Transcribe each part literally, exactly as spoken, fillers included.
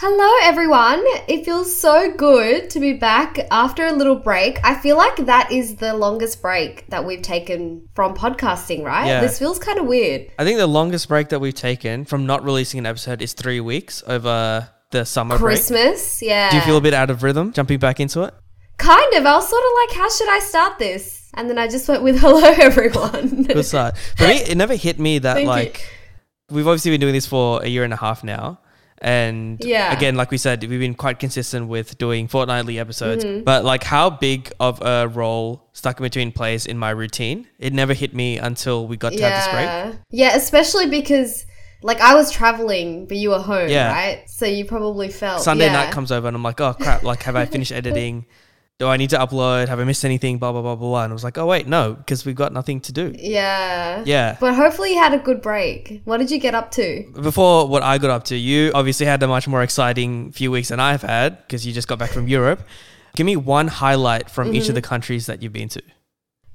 Hello everyone, it feels so good to be back after a little break. I feel like that is the longest break that we've taken from podcasting, right? Yeah. This feels kind of weird. I think the longest break that we've taken from not releasing an episode is three weeks over the summer Christmas, break. Christmas, yeah. Do you feel a bit out of rhythm jumping back into it? Kind of. I was sort of like, how should I start this? And then I just went with hello everyone. Good start. For me, it never hit me that Thank like, you. We've obviously been doing this for a year and a half now. And yeah. again, like we said, we've been quite consistent with doing fortnightly episodes, mm-hmm. but like how big of a role Stuck In Between plays in my routine, it never hit me until we got to yeah. have this break. Yeah, especially because like I was traveling, but you were home, yeah. right? So you probably felt Sunday yeah. night comes over and I'm like, oh crap, like have I finished editing? Do I need to upload? Have I missed anything? Blah, blah, blah, blah. And I was like, oh, wait, no, because we've got nothing to do. Yeah. Yeah. But hopefully you had a good break. What did you get up to? Before what I got up to, you obviously had a much more exciting few weeks than I've had because you just got back from Europe. Give me one highlight from mm-hmm. each of the countries that you've been to.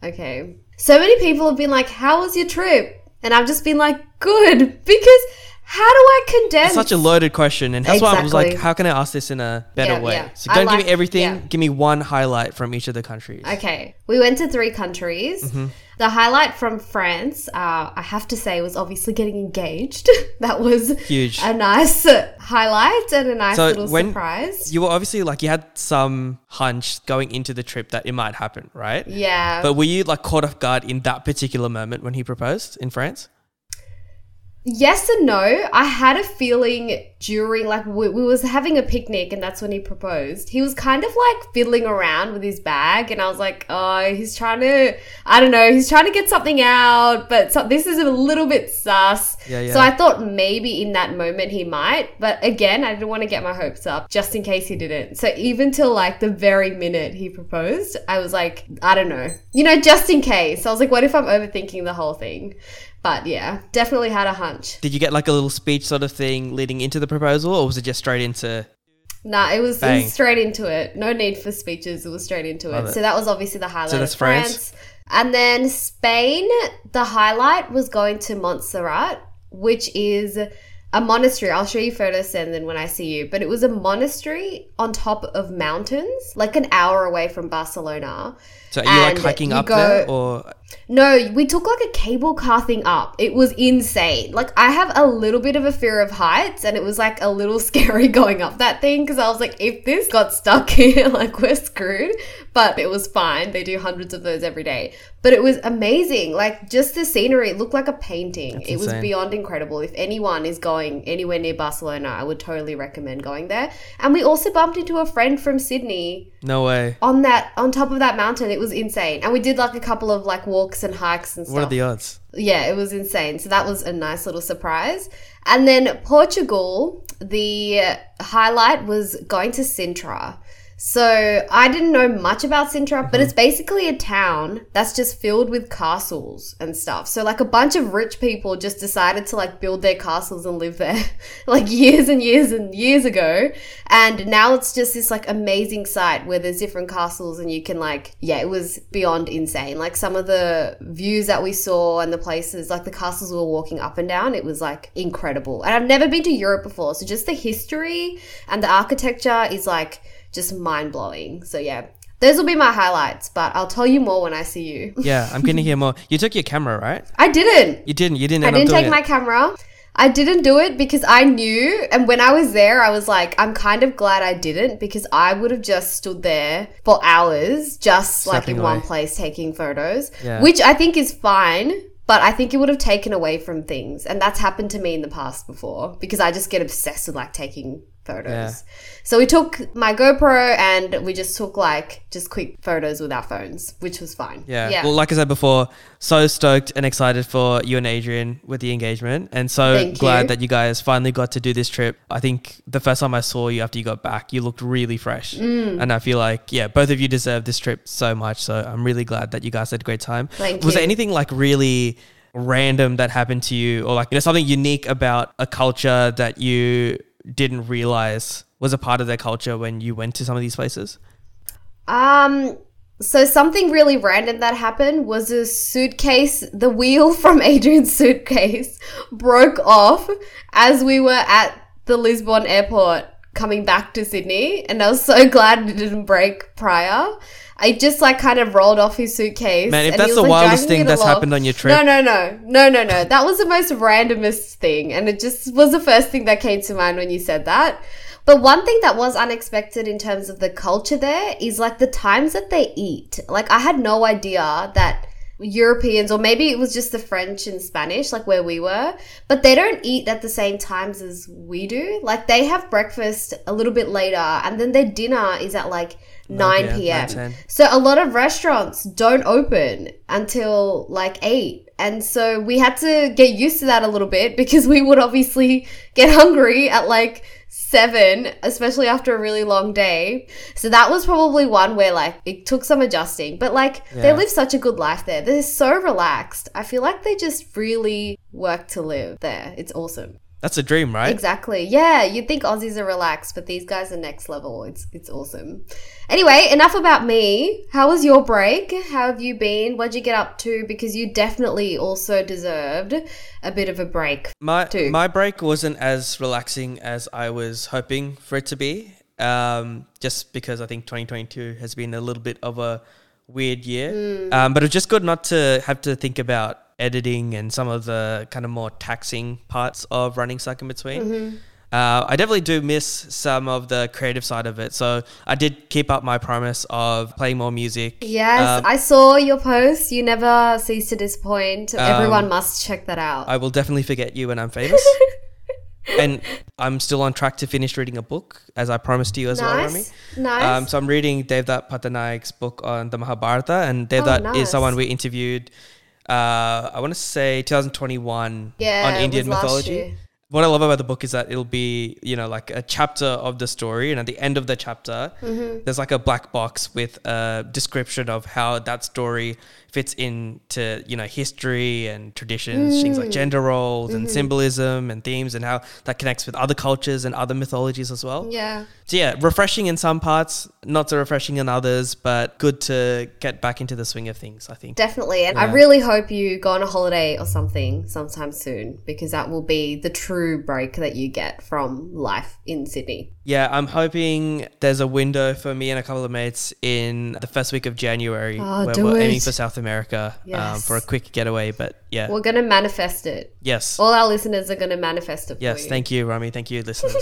Okay. So many people have been like, how was your trip? And I've just been like, good, because how do I condense? It's such a loaded question. And that's exactly. why I was like, how can I ask this in a better yeah, way? Yeah. So don't like, give me everything. Yeah. Give me one highlight from each of the countries. Okay. We went to three countries. Mm-hmm. The highlight from France, uh, I have to say, was obviously getting engaged. That was huge, a nice highlight and a nice so little when surprise. You were obviously like, you had some hunch going into the trip that it might happen, right? Yeah. But were you like caught off guard in that particular moment when he proposed in France? Yes and no. I had a feeling during, like, we, we was having a picnic and that's when he proposed. He was kind of, like, fiddling around with his bag and I was like, oh, he's trying to, I don't know, he's trying to get something out, but so, this is a little bit sus. Yeah, yeah. So I thought maybe in that moment he might, but again, I didn't want to get my hopes up just in case he didn't. So even till, like, the very minute he proposed, I was like, I don't know. You know, just in case. I was like, what if I'm overthinking the whole thing? But yeah, definitely had a hunch. Did you get like a little speech sort of thing leading into the proposal or was it just straight into? Nah, it was, it was straight into it. No need for speeches. It was straight into it. it. So that was obviously the highlight. So that's France. France. And then Spain, the highlight was going to Montserrat, which is a monastery. I'll show you photos and then when I see you. But it was a monastery on top of mountains, like an hour away from Barcelona. So are you and like hiking up go, there or? No, we took like a cable car thing up. It was insane. Like I have a little bit of a fear of heights and it was like a little scary going up that thing because I was like, if this got stuck here, like we're screwed. But it was fine. They do hundreds of those every day. But it was amazing. Like just the scenery, it looked like a painting. That's it insane. Was beyond incredible. If anyone is going anywhere near Barcelona, I would totally recommend going there. And we also bumped into a friend from Sydney. No way. On that, on top of that mountain, it was insane. And we did like a couple of like walks and hikes and stuff. What are the odds? Yeah, it was insane. So that was a nice little surprise. And then Portugal, the highlight was going to Sintra. So I didn't know much about Sintra, but mm-hmm. it's basically a town that's just filled with castles and stuff. So like a bunch of rich people just decided to like build their castles and live there like years and years and years ago. And now it's just this like amazing site where there's different castles and you can like, yeah, it was beyond insane. Like some of the views that we saw and the places, like the castles we were walking up and down, it was like incredible. And I've never been to Europe before. So just the history and the architecture is like, just mind-blowing. So, yeah, those will be my highlights, but I'll tell you more when I see you. Yeah, I'm going to hear more. You took your camera, right? I didn't. You didn't. You didn't. I didn't take it. my camera. I didn't do it because I knew. And when I was there, I was like, I'm kind of glad I didn't because I would have just stood there for hours just Stepping like in away. one place taking photos, yeah. which I think is fine. But I think it would have taken away from things. And that's happened to me in the past before because I just get obsessed with like taking photos. Yeah. So we took my GoPro and we just took like just quick photos with our phones, which was fine. Yeah. yeah. Well, like I said before, so stoked and excited for you and Adrian with the engagement. And so Thank glad you. that you guys finally got to do this trip. I think the first time I saw you after you got back, you looked really fresh. Mm. And I feel like, yeah, both of you deserve this trip so much. So I'm really glad that you guys had a great time. Thank was you. there anything like really random that happened to you or like, you know, something unique about a culture that you didn't realize was a part of their culture when you went to some of these places? Um, so something really random that happened was a suitcase, the wheel from Adrian's suitcase broke off as we were at the Lisbon airport coming back to Sydney, and I was so glad it didn't break prior. I just like kind of rolled off his suitcase. Man, if and that's was, the like, wildest thing that's along. happened on your trip. No, no, no. No, no, no. That was the most randomest thing, and it just was the first thing that came to mind when you said that. But one thing that was unexpected in terms of the culture there is like the times that they eat. Like I had no idea that Europeans, or maybe it was just the French and Spanish, like where we were, but they don't eat at the same times as we do. Like they have breakfast a little bit later, and then their dinner is at like nine p.m. So a lot of restaurants don't open until like eight. And so we had to get used to that a little bit, because we would obviously get hungry at like seven, especially after a really long day. So that was probably one where like it took some adjusting, but like yeah. they live such a good life there. They're so relaxed. I feel like they just really work to live there. It's awesome. That's a dream, right? Exactly. Yeah. You'd think Aussies are relaxed, but these guys are next level. It's it's awesome. Anyway, enough about me. How was your break? How have you been? What'd you get up to? Because you definitely also deserved a bit of a break. My too. My break wasn't as relaxing as I was hoping for it to be. Um, just because I think twenty twenty-two has been a little bit of a weird year. Mm. Um, but it was just good not to have to think about editing and some of the kind of more taxing parts of running Stuck In Between. Mm-hmm. Uh, I definitely do miss some of the creative side of it. So I did keep up my promise of playing more music. Yes, um, I saw your post. You never cease to disappoint. Um, Everyone must check that out. I will definitely forget you when I'm famous. And I'm still on track to finish reading a book, as I promised you as nice, well, Romi. Nice. Um, so I'm reading Devdutt Pattanayik's book on the Mahabharata. And Devdutt oh, nice. is someone we interviewed Uh, I want to say twenty twenty-one yeah, on Indian mythology. What I love about the book is that it'll be, you know, like a chapter of the story, and at the end of the chapter, mm-hmm. there's like a black box with a description of how that story fits into, you know, history and traditions, mm. things like gender roles mm-hmm. and symbolism and themes, and how that connects with other cultures and other mythologies as well. Yeah. So yeah, refreshing in some parts, not so refreshing in others, but good to get back into the swing of things, I think. Definitely. And yeah. I really hope you go on a holiday or something sometime soon, because that will be the true break that you get from life in Sydney. Yeah, I'm hoping there's a window for me and a couple of mates in the first week of January oh, where we're it. aiming for South America yes. um, for a quick getaway, but yeah. We're going to manifest it. Yes. All our listeners are going to manifest it yes, for you. Yes, thank you, Romi. Thank you, listeners.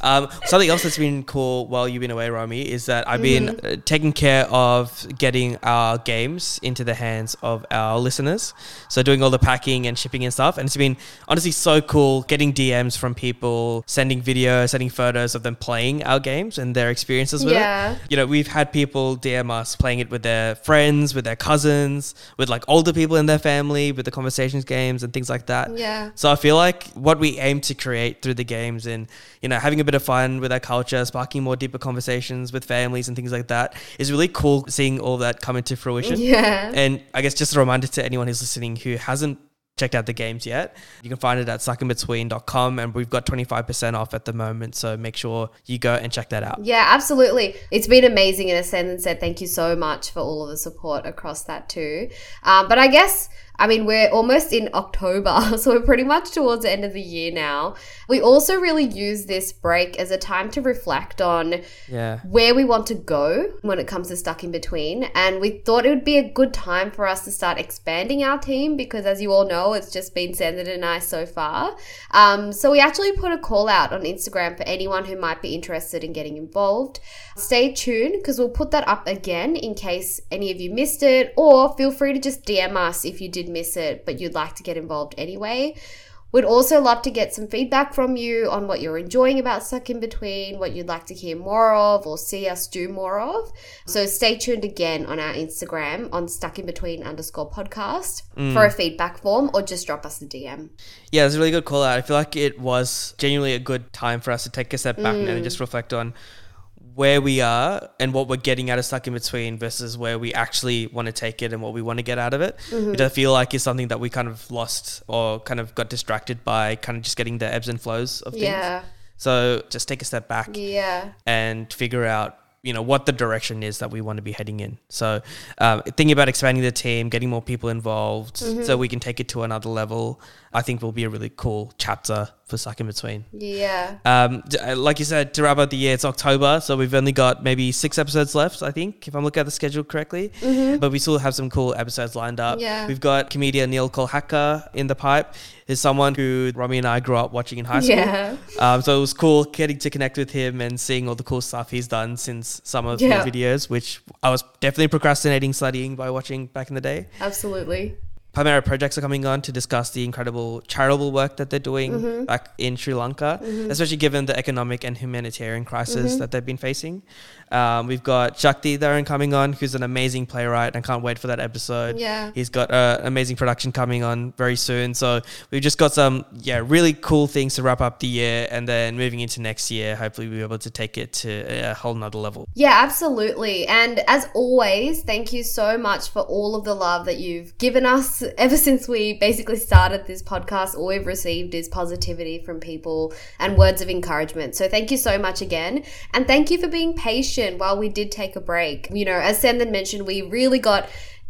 um, something else that's been cool while you've been away, Romi, is that I've mm-hmm. been uh, taking care of getting our games into the hands of our listeners. So doing all the packing and shipping and stuff. And it's been honestly so cool getting D Ms from people, sending videos, sending photos of them playing our games and their experiences with yeah. it. You know, we've had people D M us playing it with their friends, with their cousins, with like older people in their family, with the conversations games and things like that. Yeah. So I feel like what we aim to create through the games and, you know, having a bit of fun with our culture, sparking more deeper conversations with families and things like that is really cool, seeing all that come into fruition. Yeah. And I guess just a reminder to anyone who's listening who hasn't checked out the games yet, you can find it at stuck in between dot com, and we've got twenty-five percent off at the moment, so make sure you go and check that out. Yeah, absolutely. It's been amazing in a sense, and said thank you so much for all of the support across that too. Um, but I guess, I mean, we're almost in October, so we're pretty much towards the end of the year now. We also really use this break as a time to reflect on yeah. where we want to go when it comes to Stuck In Between, and we thought it would be a good time for us to start expanding our team, because as you all know, it's just been Sandra and I so far. Um, so we actually put a call out on Instagram for anyone who might be interested in getting involved. Stay tuned, because we'll put that up again in case any of you missed it, or feel free to just D M us if you did miss it but you'd like to get involved anyway. We'd also love to get some feedback from you on what you're enjoying about Stuck In Between, what you'd like to hear more of or see us do more of. So stay tuned again on our Instagram on stuckinbetween underscore podcast mm. for a feedback form, or just drop us a D M. Yeah, it's a really good call out. I feel like it was genuinely a good time for us to take a step back mm. now and just reflect on where we are and what we're getting out of Stuck In Between versus where we actually want to take it and what we want to get out of it, mm-hmm. which I feel like is something that we kind of lost or kind of got distracted by, kind of just getting the ebbs and flows of things. Yeah. So just take a step back yeah. and figure out, you know, what the direction is that we want to be heading in. So um, thinking about expanding the team, getting more people involved mm-hmm. so we can take it to another level. I think will be a really cool chapter for Stuck In Between. Yeah. Um, like you said, to wrap up the year, it's October, so we've only got maybe six episodes left, I think, if I'm looking at the schedule correctly. Mm-hmm. But we still have some cool episodes lined up. Yeah. We've got comedian Neil Kolhaka in the pipe. He's someone who Romi and I grew up watching in high school. Yeah. Um, so it was cool getting to connect with him and seeing all the cool stuff he's done since some of yeah. the videos, which I was definitely procrastinating studying by watching back in the day. Absolutely. Palmyra Projects are coming on to discuss the incredible charitable work that they're doing mm-hmm. back in Sri Lanka, mm-hmm. especially given the economic and humanitarian crisis mm-hmm. that they've been facing. Um, we've got Shakti Darren coming on, who's an amazing playwright, and can't wait for that episode. Yeah. He's got an uh, amazing production coming on very soon. So we've just got some yeah, really cool things to wrap up the year, and then moving into next year, hopefully we'll be able to take it to a whole nother level. Yeah, absolutely. And as always, thank you so much for all of the love that you've given us. Ever since we basically started this podcast, all we've received is positivity from people and words of encouragement. So thank you so much again. And thank you for being patient while we did take a break. You know, as Sam then mentioned, we really got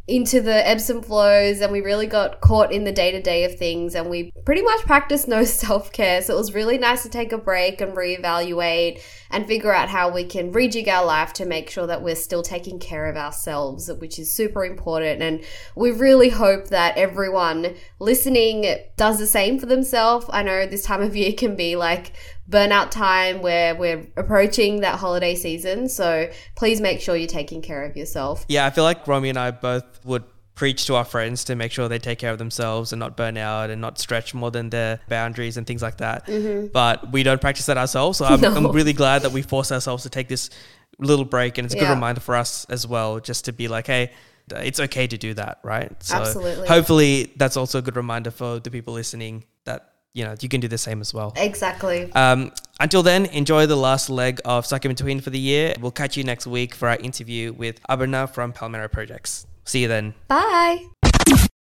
into the ebbs and flows, and we really got caught in the day-to-day of things, and we pretty much practiced no self-care. So it was really nice to take a break and reevaluate and figure out how we can rejig our life to make sure that we're still taking care of ourselves, which is super important. And we really hope that everyone listening does the same for themselves. I know this time of year can be like burnout time, where we're approaching that holiday season, so please make sure you're taking care of yourself. Yeah, I feel like Romi and I both would preach to our friends to make sure they take care of themselves and not burn out and not stretch more than their boundaries and things like that. Mm-hmm. But we don't practice that ourselves, so I'm, no. I'm really glad that we force ourselves to take this little break, and it's a yeah. good reminder for us as well, just to be like, hey, it's okay to do that, right? So absolutely. Hopefully that's also a good reminder for the people listening that, you know, you can do the same as well. Exactly. Um, until then, enjoy the last leg of Stuck In Between for the year. We'll catch you next week for our interview with Abhinav from Palmyra Projects. See you then. Bye.